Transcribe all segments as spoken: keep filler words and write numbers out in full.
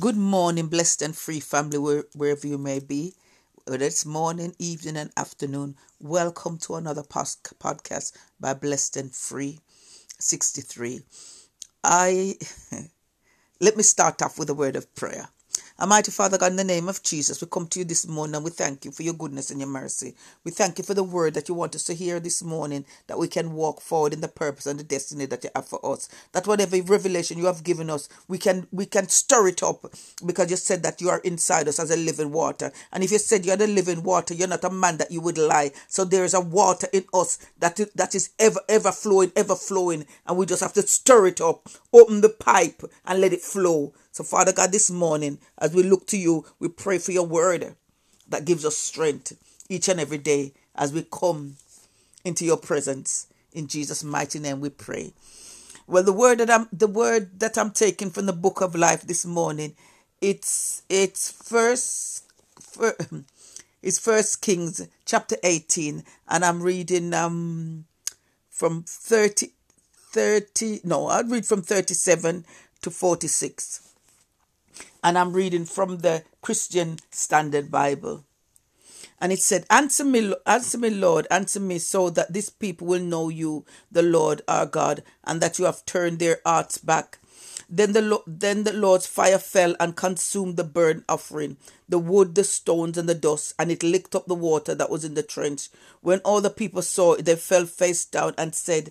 Good morning, blessed and free family, where, wherever you may be, whether it's morning, evening, and afternoon. Welcome to another podcast by Blessed and Free sixty-three. I let me start off with a word of prayer. Almighty Father God, in the name of Jesus, we come to you this morning and we thank you for your goodness and your mercy. We thank you for the word that you want us to hear this morning, that we can walk forward in the purpose and the destiny that you have for us. That whatever revelation you have given us, we can we can stir it up, because you said that you are inside us as a living water. And if you said you are the living water, you're not a man that you would lie. So there is a water in us that, that is ever, ever flowing, ever flowing. And we just have to stir it up, open the pipe and let it flow. So, Father God, this morning, as we look to you, we pray for your word that gives us strength each and every day as we come into your presence. In Jesus' mighty name we pray. Well, the word that I'm the word that I'm taking from the book of life this morning, it's it's first it's First Kings chapter eighteen, and I'm reading um from thirty thirty no, I'll read from thirty-seven to forty-six. And I'm reading from the Christian Standard Bible. And it said, answer me, answer me, Lord, answer me, so that this people will know you, the Lord our God, and that you have turned their hearts back. Then the, then the Lord's fire fell and consumed the burnt offering, the wood, the stones, and the dust, and it licked up the water that was in the trench. When all the people saw it, they fell face down and said,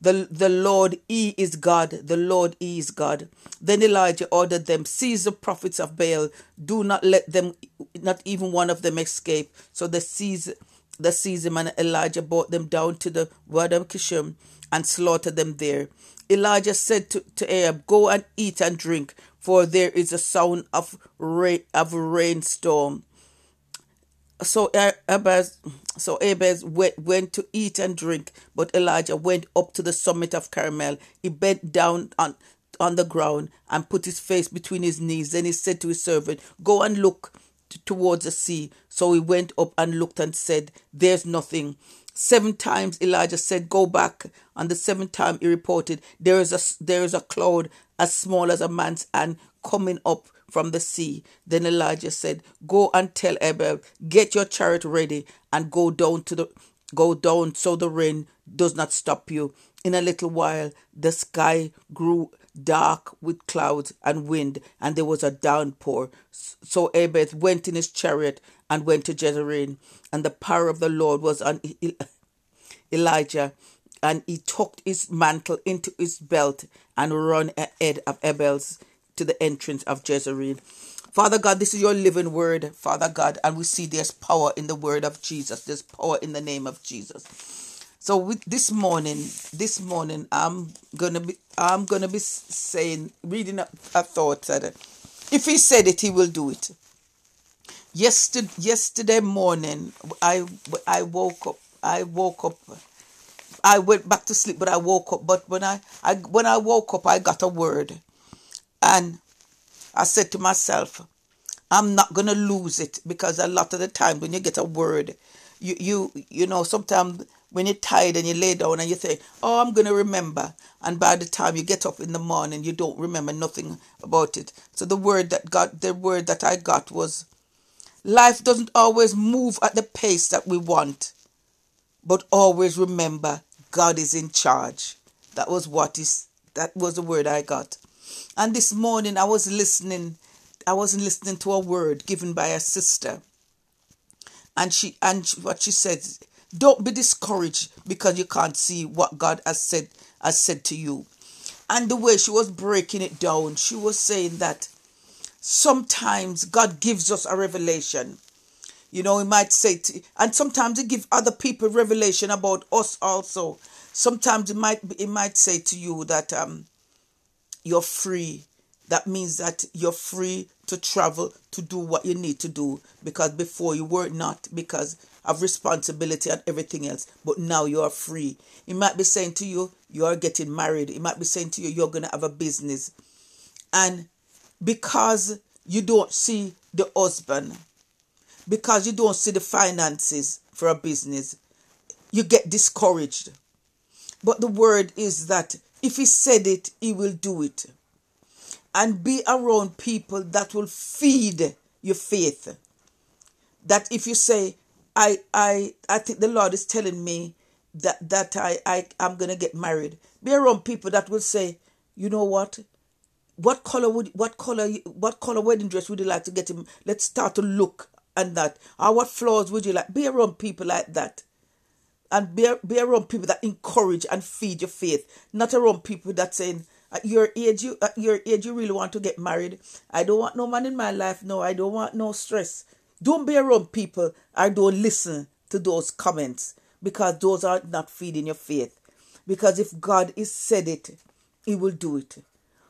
The, the Lord, he is God. The Lord, he is God. Then Elijah ordered them, seize the prophets of Baal. Do not let them, not even one of them escape. So they seized, they seized him, and Elijah brought them down to the Wadi of Kishon and slaughtered them there. Elijah said to, to Ahab, go and eat and drink, for there is a sound of, rain, of a rainstorm. So Abaz, so Abaz went, went to eat and drink, but Elijah went up to the summit of Carmel. He bent down on, on the ground and put his face between his knees. Then he said to his servant, go and look t- towards the sea. So he went up and looked and said, there's nothing. Seven times Elijah said, go back. And the seventh time he reported, there is a, there is a cloud as small as a man's hand coming up from the sea. Then Elijah said, go and tell Abel, get your chariot ready and go down to the go down so the rain does not stop you. In a little while the sky grew dark with clouds and wind, and there was a downpour. So Abel went in his chariot and went to Jezreel, and the power of the Lord was on Elijah, and he tucked his mantle into his belt and ran ahead of Abel's to the entrance of Jezreel. Father God, this is your living word, Father God, and we see there's power in the word of Jesus. There's power in the name of Jesus. So with this morning, this morning, I'm gonna be, I'm gonna be saying, reading a, a thought that if He said it, He will do it. Yesterday, yesterday morning, I, I woke up, I woke up, I went back to sleep, but I woke up. But when I, I when I woke up, I got a word. And I said to myself, I'm not going to lose it, because a lot of the time when you get a word, you you you know, sometimes when you're tired and you lay down and you think, oh, I'm going to remember. And by the time you get up in the morning, you don't remember nothing about it. So the word that got, the word that I got was, life doesn't always move at the pace that we want, but always remember God is in charge. That was what is, that was the word I got. And this morning I was listening, I was listening to a word given by a sister. And she and she, what she said, don't be discouraged because you can't see what God has said has said to you. And the way she was breaking it down, she was saying that sometimes God gives us a revelation. You know, He might say, to, and sometimes He gives other people revelation about us also. Sometimes He might He might say to you that um. You're free. That means that you're free to travel, to do what you need to do. Because before you were not, because of responsibility and everything else. But now you are free. It might be saying to you, you are getting married. It might be saying to you, you're going to have a business. And because you don't see the husband, because you don't see the finances for a business, you get discouraged. But the word is that if He said it, He will do it. and be around people that will feed your faith. That if you say, I I I think the Lord is telling me that, that I, I, I'm going to get married. Be around people that will say, you know what? What color would what color what color wedding dress would you like to get him? Let's start to look and that. Or what flowers would you like? Be around people like that, and be be around people that encourage and feed your faith. Not around people that saying, at your age you at your age you really want to get married. I don't want no man in my life. No, I don't want no stress. Don't be around people or don't listen to those comments, because those are not feeding your faith. Because if God is said it, He will do it.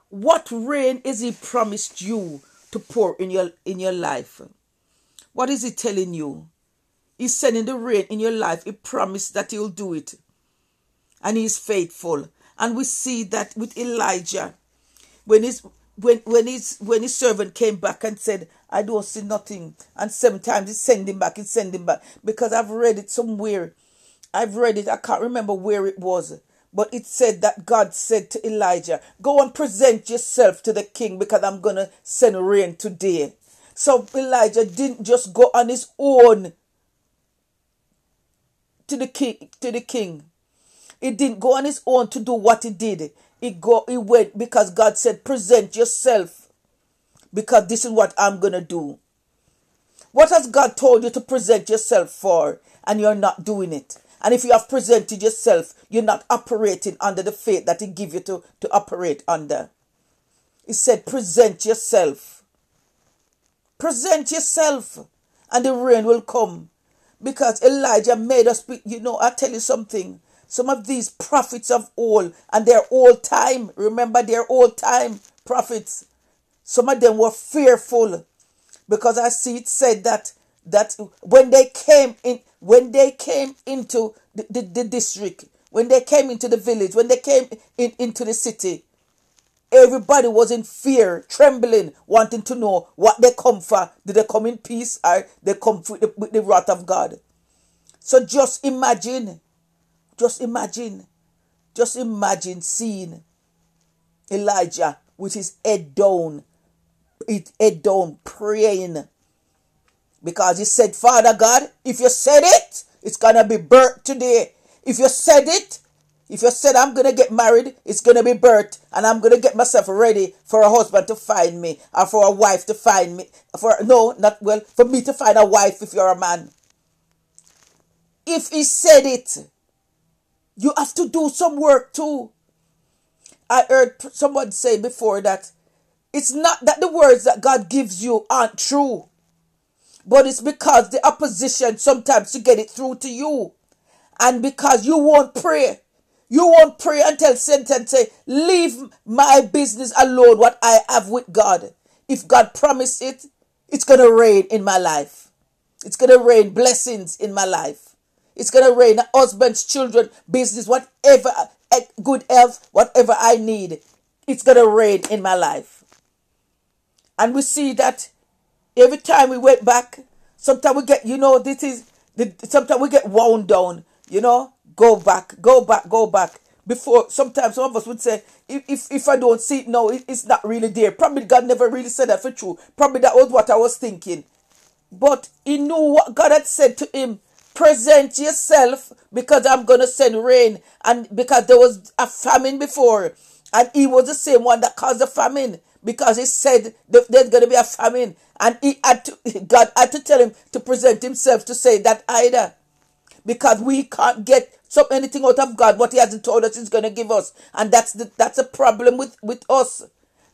What rain is He promised you to pour in your in your life? What is He telling you? He's sending the rain in your life. He promised that He'll do it. And He is faithful. And we see that with Elijah. When his when when his when his servant came back and said, I don't see nothing. And sometimes he sent him back, he sent him back. Because I've read it somewhere. I've read it, I can't remember where it was. But it said that God said to Elijah, go and present yourself to the king, because I'm going to send rain today. So Elijah didn't just go on his own to the king. To the king. He didn't go on his own to do what he did. He, go, he went because God said, present yourself, because this is what I'm going to do. What has God told you to present yourself for, and you're not doing it? And if you have presented yourself, you're not operating under the faith that He gave you to, to operate under. He said, present yourself. Present yourself and the rain will come. Because Elijah made us, be, you know, I tell you something. Some of these prophets of old, and they're old time. Remember, they're old time prophets. Some of them were fearful. Because I see it said that, that when they came in, when they came into the, the, the district, when they came into the village, when they came in, into the city, everybody was in fear, trembling, wanting to know what they come for. Did they come in peace, or they come with the, with the wrath of God? So just imagine, just imagine, just imagine seeing Elijah with his head down, his head down, praying. Because He said, Father God, if you said it, it's going to be birthed today. If you said it, if you said I'm going to get married, it's going to be birthed. And I'm going to get myself ready for a husband to find me, or for a wife to find me. For No, not well, for me to find a wife if you're a man. If He said it, you have to do some work too. I heard someone say before that it's not that the words that God gives you aren't true. But it's because the opposition sometimes to get it through to you. And because you won't pray. You won't pray until Satan say, leave my business alone, what I have with God. If God promised it, it's going to rain in my life. It's going to rain blessings in my life. It's going to rain husband's, children, business, whatever, good health, whatever I need. It's going to rain in my life. And we see that every time we went back, sometimes we get, you know, this is, the, sometimes we get wound down, you know, go back, go back, go back. Before, sometimes some of us would say, if if, if I don't see it now, it, it's not really there. Probably God never really said that for true. Probably that was what I was thinking. But He knew what God had said to him. Present yourself, because I'm going to send rain. And because there was a famine before. And He was the same one that caused the famine. Because He said there's going to be a famine. And he had to, God had to tell him to present himself to say that either. Because we can't get some, anything out of God what He hasn't told us He's going to give us. And that's the, that's a problem with, with us.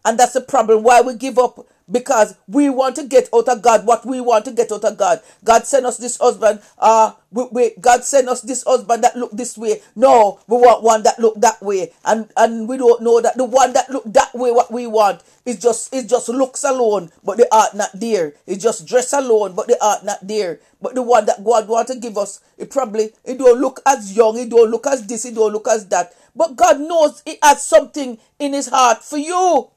And that's the problem why we give up. Because we want to get out of God what we want to get out of God. God sent us this husband. Uh, we, we, God sent us this husband that looked this way. No, we want one that looked that way. And and we don't know that the one that looked that way, what we want, is just it just looks alone, but the heart not there. It's just dress alone, but the heart not there. But the one that God wants to give us, it probably, it don't look as young, it don't look as this, it don't look as that. But God knows He has something in His heart for you.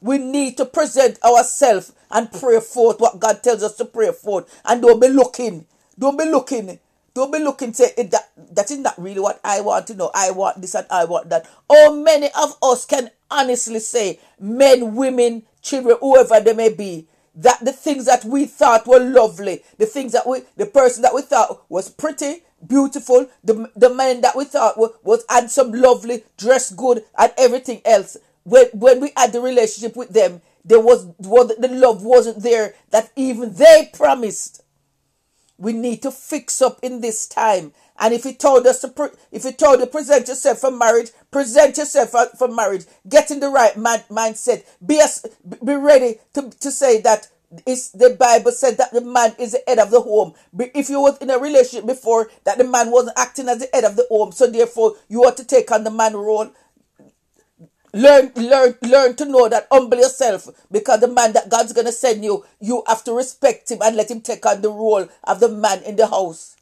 We need to present ourselves and pray forth what God tells us to pray forth. And don't be looking. Don't be looking. Don't be looking. Say, that, that is not really what I want to know. I want this and I want that. How many of us can honestly say, men, women, children, whoever they may be, that the things that we thought were lovely, the things that we, the person that we thought was pretty, beautiful, the, the man that we thought was, was handsome, lovely, dressed good, and everything else, when, when we had the relationship with them, there was, was the love wasn't there that even they promised. We need to fix up in this time. And if he told us to, pre- if he told you present yourself for marriage, present yourself for, for marriage. Get in the right man- mindset. Be as, be ready to, to say that it's, the Bible said that the man is the head of the home. But if you were in a relationship before that the man wasn't acting as the head of the home, so therefore you ought to take on the man role. Learn, learn, learn to know that, humble yourself, because the man that God's going to send you, you have to respect him and let him take on the role of the man in the house.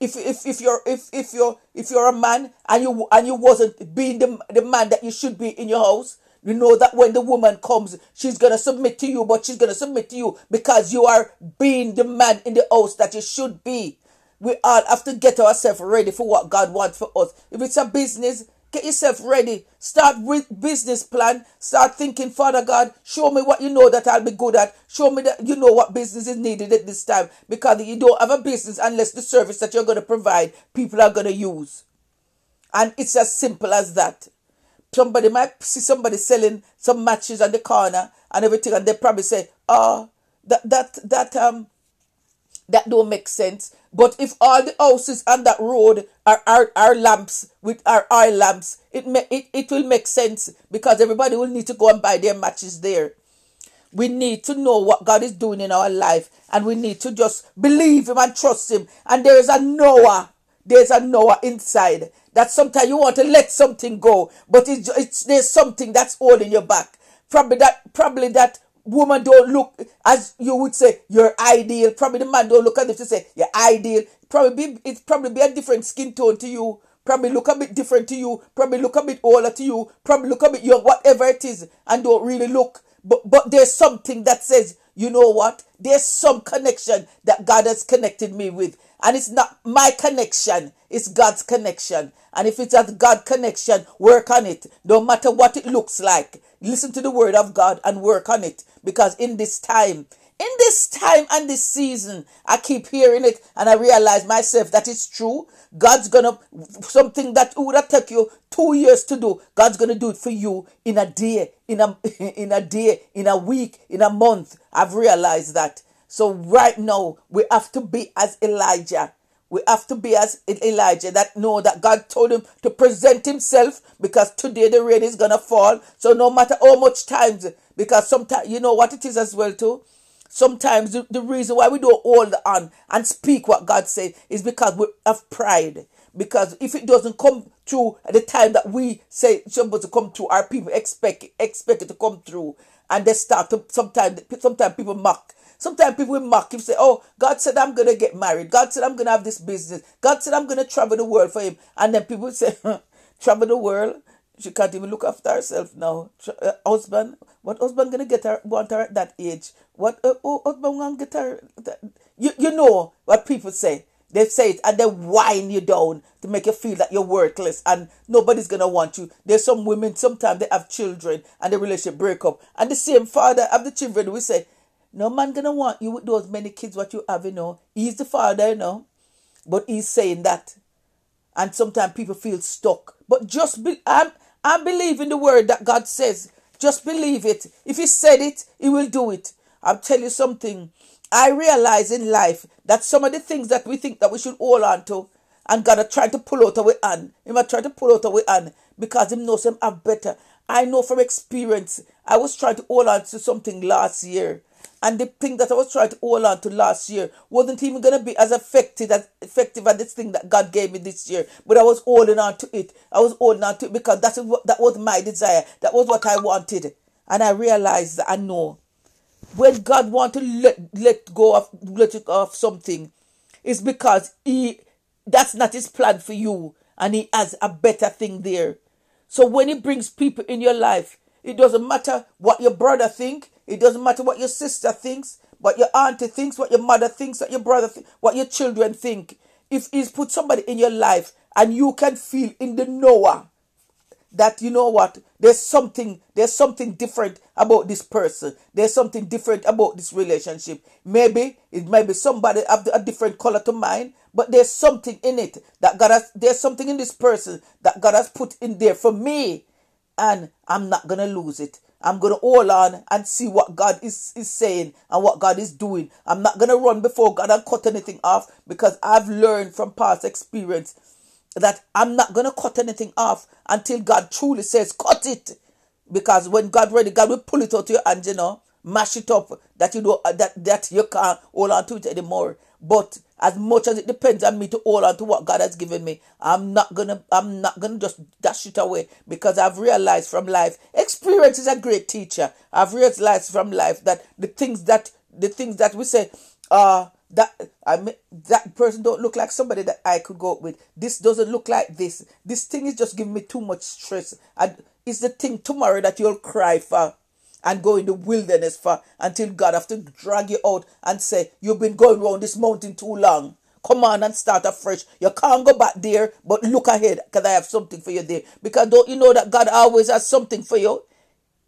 If if if you're if if you're if you're a man and you and you wasn't being the, the man that you should be in your house, you know that when the woman comes, she's gonna submit to you, but she's gonna submit to you because you are being the man in the house that you should be. We all have to get ourselves ready for what God wants for us. If it's a business, get yourself ready. Start with business plan. Start thinking, Father God, show me what you know that I'll be good at. Show me that you know what business is needed at this time. Because you don't have a business unless the service that you're going to provide, people are going to use. And it's as simple as that. Somebody might see somebody selling some matches on the corner and everything, and they probably say, oh, that, that, that, um, that don't make sense. But if all the houses on that road are our are, are lamps with our oil lamps, it, may, it it will make sense because everybody will need to go and buy their matches there. We need to know what God is doing in our life, and we need to just believe him and trust him. And there is a Noah. There's a Noah inside. That sometimes you want to let something go, but it's, it's there's something that's holding you back. Probably that probably that woman don't look, as you would say, your ideal. Probably the man don't look at it to say your ideal. Probably it's probably be a different skin tone to you. Probably look a bit different to you. Probably look a bit older to you. Probably look a bit young, whatever it is, and don't really look. But but there's something that says, you know what? There's some connection that God has connected me with, and it's not my connection. It's God's connection. And if it's a God connection, work on it. No matter what it looks like. Listen to the word of God and work on it. Because in this time, in this time and this season, I keep hearing it and I realize myself that it's true. God's going to, something that would have taken you two years to do, God's going to do it for you in a day, in a, in a day, in a week, in a month. I've realized that. So right now, we have to be as Elijah. We have to be as Elijah, that know that God told him to present himself because today the rain is going to fall. So no matter how much times, because sometimes, you know what it is as well too? Sometimes the, the reason why we don't hold on and speak what God said is because we have pride. Because if it doesn't come through at the time that we say it's supposed to come through, our people expect, expect it to come through. And they start to, sometimes, sometimes people mock. Sometimes people will mock him, say, oh, God said I'm going to get married. God said I'm going to have this business. God said I'm going to travel the world for him. And then people say, travel the world? She can't even look after herself now. Uh, husband? What husband going to get her? Want her at that age? What uh, oh, husband going to get her? That? You, you know what people say. They say it and they wind you down to make you feel that you're worthless and nobody's going to want you. There's some women, sometimes they have children and the relationship break up. And the same father of the children will say, no man gonna want you with those many kids what you have, you know. He's the father, you know. But he's saying that. And sometimes people feel stuck. But just be, I'm, I'm believing the word that God says. Just believe it. If he said it, he will do it. I'll tell you something. I realize in life that some of the things that we think that we should hold on to, and God are trying to pull out our hand. He might try to pull out our hand because he knows him are better. I know from experience, I was trying to hold on to something last year. And the thing that I was trying to hold on to last year wasn't even going to be as effective as effective as this thing that God gave me this year. But I was holding on to it. I was holding on to it because that's what, that was my desire. That was what I wanted. And I realized that I know when God wants to let, let go of let it go of something, it's because he that's not his plan for you. And he has a better thing there. So when he brings people in your life, it doesn't matter what your brother thinks. It doesn't matter what your sister thinks, what your auntie thinks, what your mother thinks, what your brother thinks, what your children think. If he's put somebody in your life and you can feel in the Noah that, you know what, there's something, there's something different about this person. There's something different about this relationship. Maybe it might be somebody of a different color to mine, but there's something in it that God has, there's something in this person that God has put in there for me, and I'm not going to lose it. I'm going to hold on and see what God is, is saying and what God is doing. I'm not going to run before God and cut anything off, because I've learned from past experience that I'm not going to cut anything off until God truly says, cut it. Because when God ready, God will pull it out of your hand, you know, mash it up, that you know, that, that you can't hold on to it anymore. But as much as it depends on me to hold on to what God has given me, I'm not gonna, I'm not gonna just dash it away, because I've realized from life, experience is a great teacher. I've realized from life that the things that the things that we say, uh, that I mean, that person don't look like somebody that I could go with. This doesn't look like this. This thing is just giving me too much stress. And it's the thing tomorrow that you'll cry for and go in the wilderness for, until God have to drag you out and say, you've been going around this mountain too long. Come on and start afresh. You can't go back there, but look ahead, because I have something for you there. Because don't you know that God always has something for you?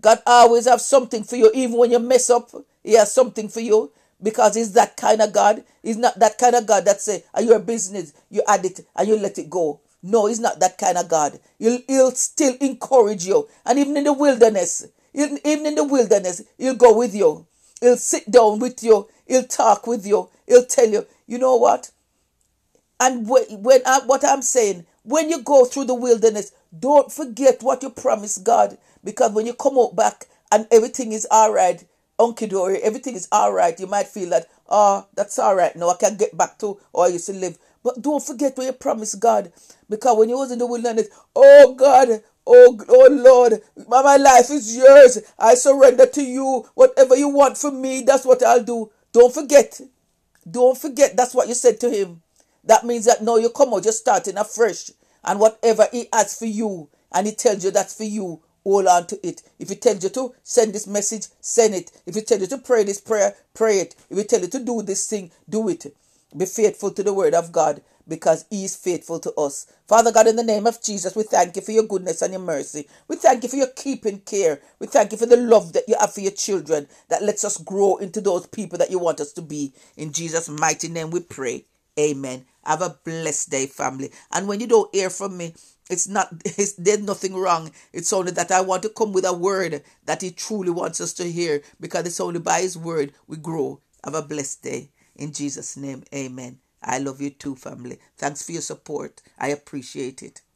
God always has something for you. Even when you mess up, he has something for you. Because he's that kind of God. He's not that kind of God that say, are you a business? You add it and you let it go. No, he's not that kind of God. He'll, he'll still encourage you. And even in the wilderness, Even in the wilderness, he'll go with you. He'll sit down with you. He'll talk with you. He'll tell you, you know what? And when I, what I'm saying, when you go through the wilderness, don't forget what you promised God. Because when you come out back and everything is all right, hunky dory, everything is all right, you might feel that, oh, that's all right. No, I can get back to or I used to live. But don't forget what you promised God. Because when you was in the wilderness, oh, God, Oh, oh Lord, my life is yours. I surrender to you. Whatever you want from me, that's what I'll do. Don't forget. Don't forget that's what you said to him. That means that now you come out, you're starting afresh. And whatever he asks for you, and he tells you that's for you, hold on to it. If he tells you to send this message, send it. If he tells you to pray this prayer, pray it. If he tells you to do this thing, do it. Be faithful to the word of God, because he is faithful to us. Father God, in the name of Jesus, we thank you for your goodness and your mercy. We thank you for your keeping care. We thank you for the love that you have for your children that lets us grow into those people that you want us to be. In Jesus' mighty name we pray. Amen. Have a blessed day, family. And when you don't hear from me, it's not, it's, there's nothing wrong. It's only that I want to come with a word that he truly wants us to hear, because it's only by his word we grow. Have a blessed day. In Jesus' name, amen. I love you too, family. Thanks for your support. I appreciate it.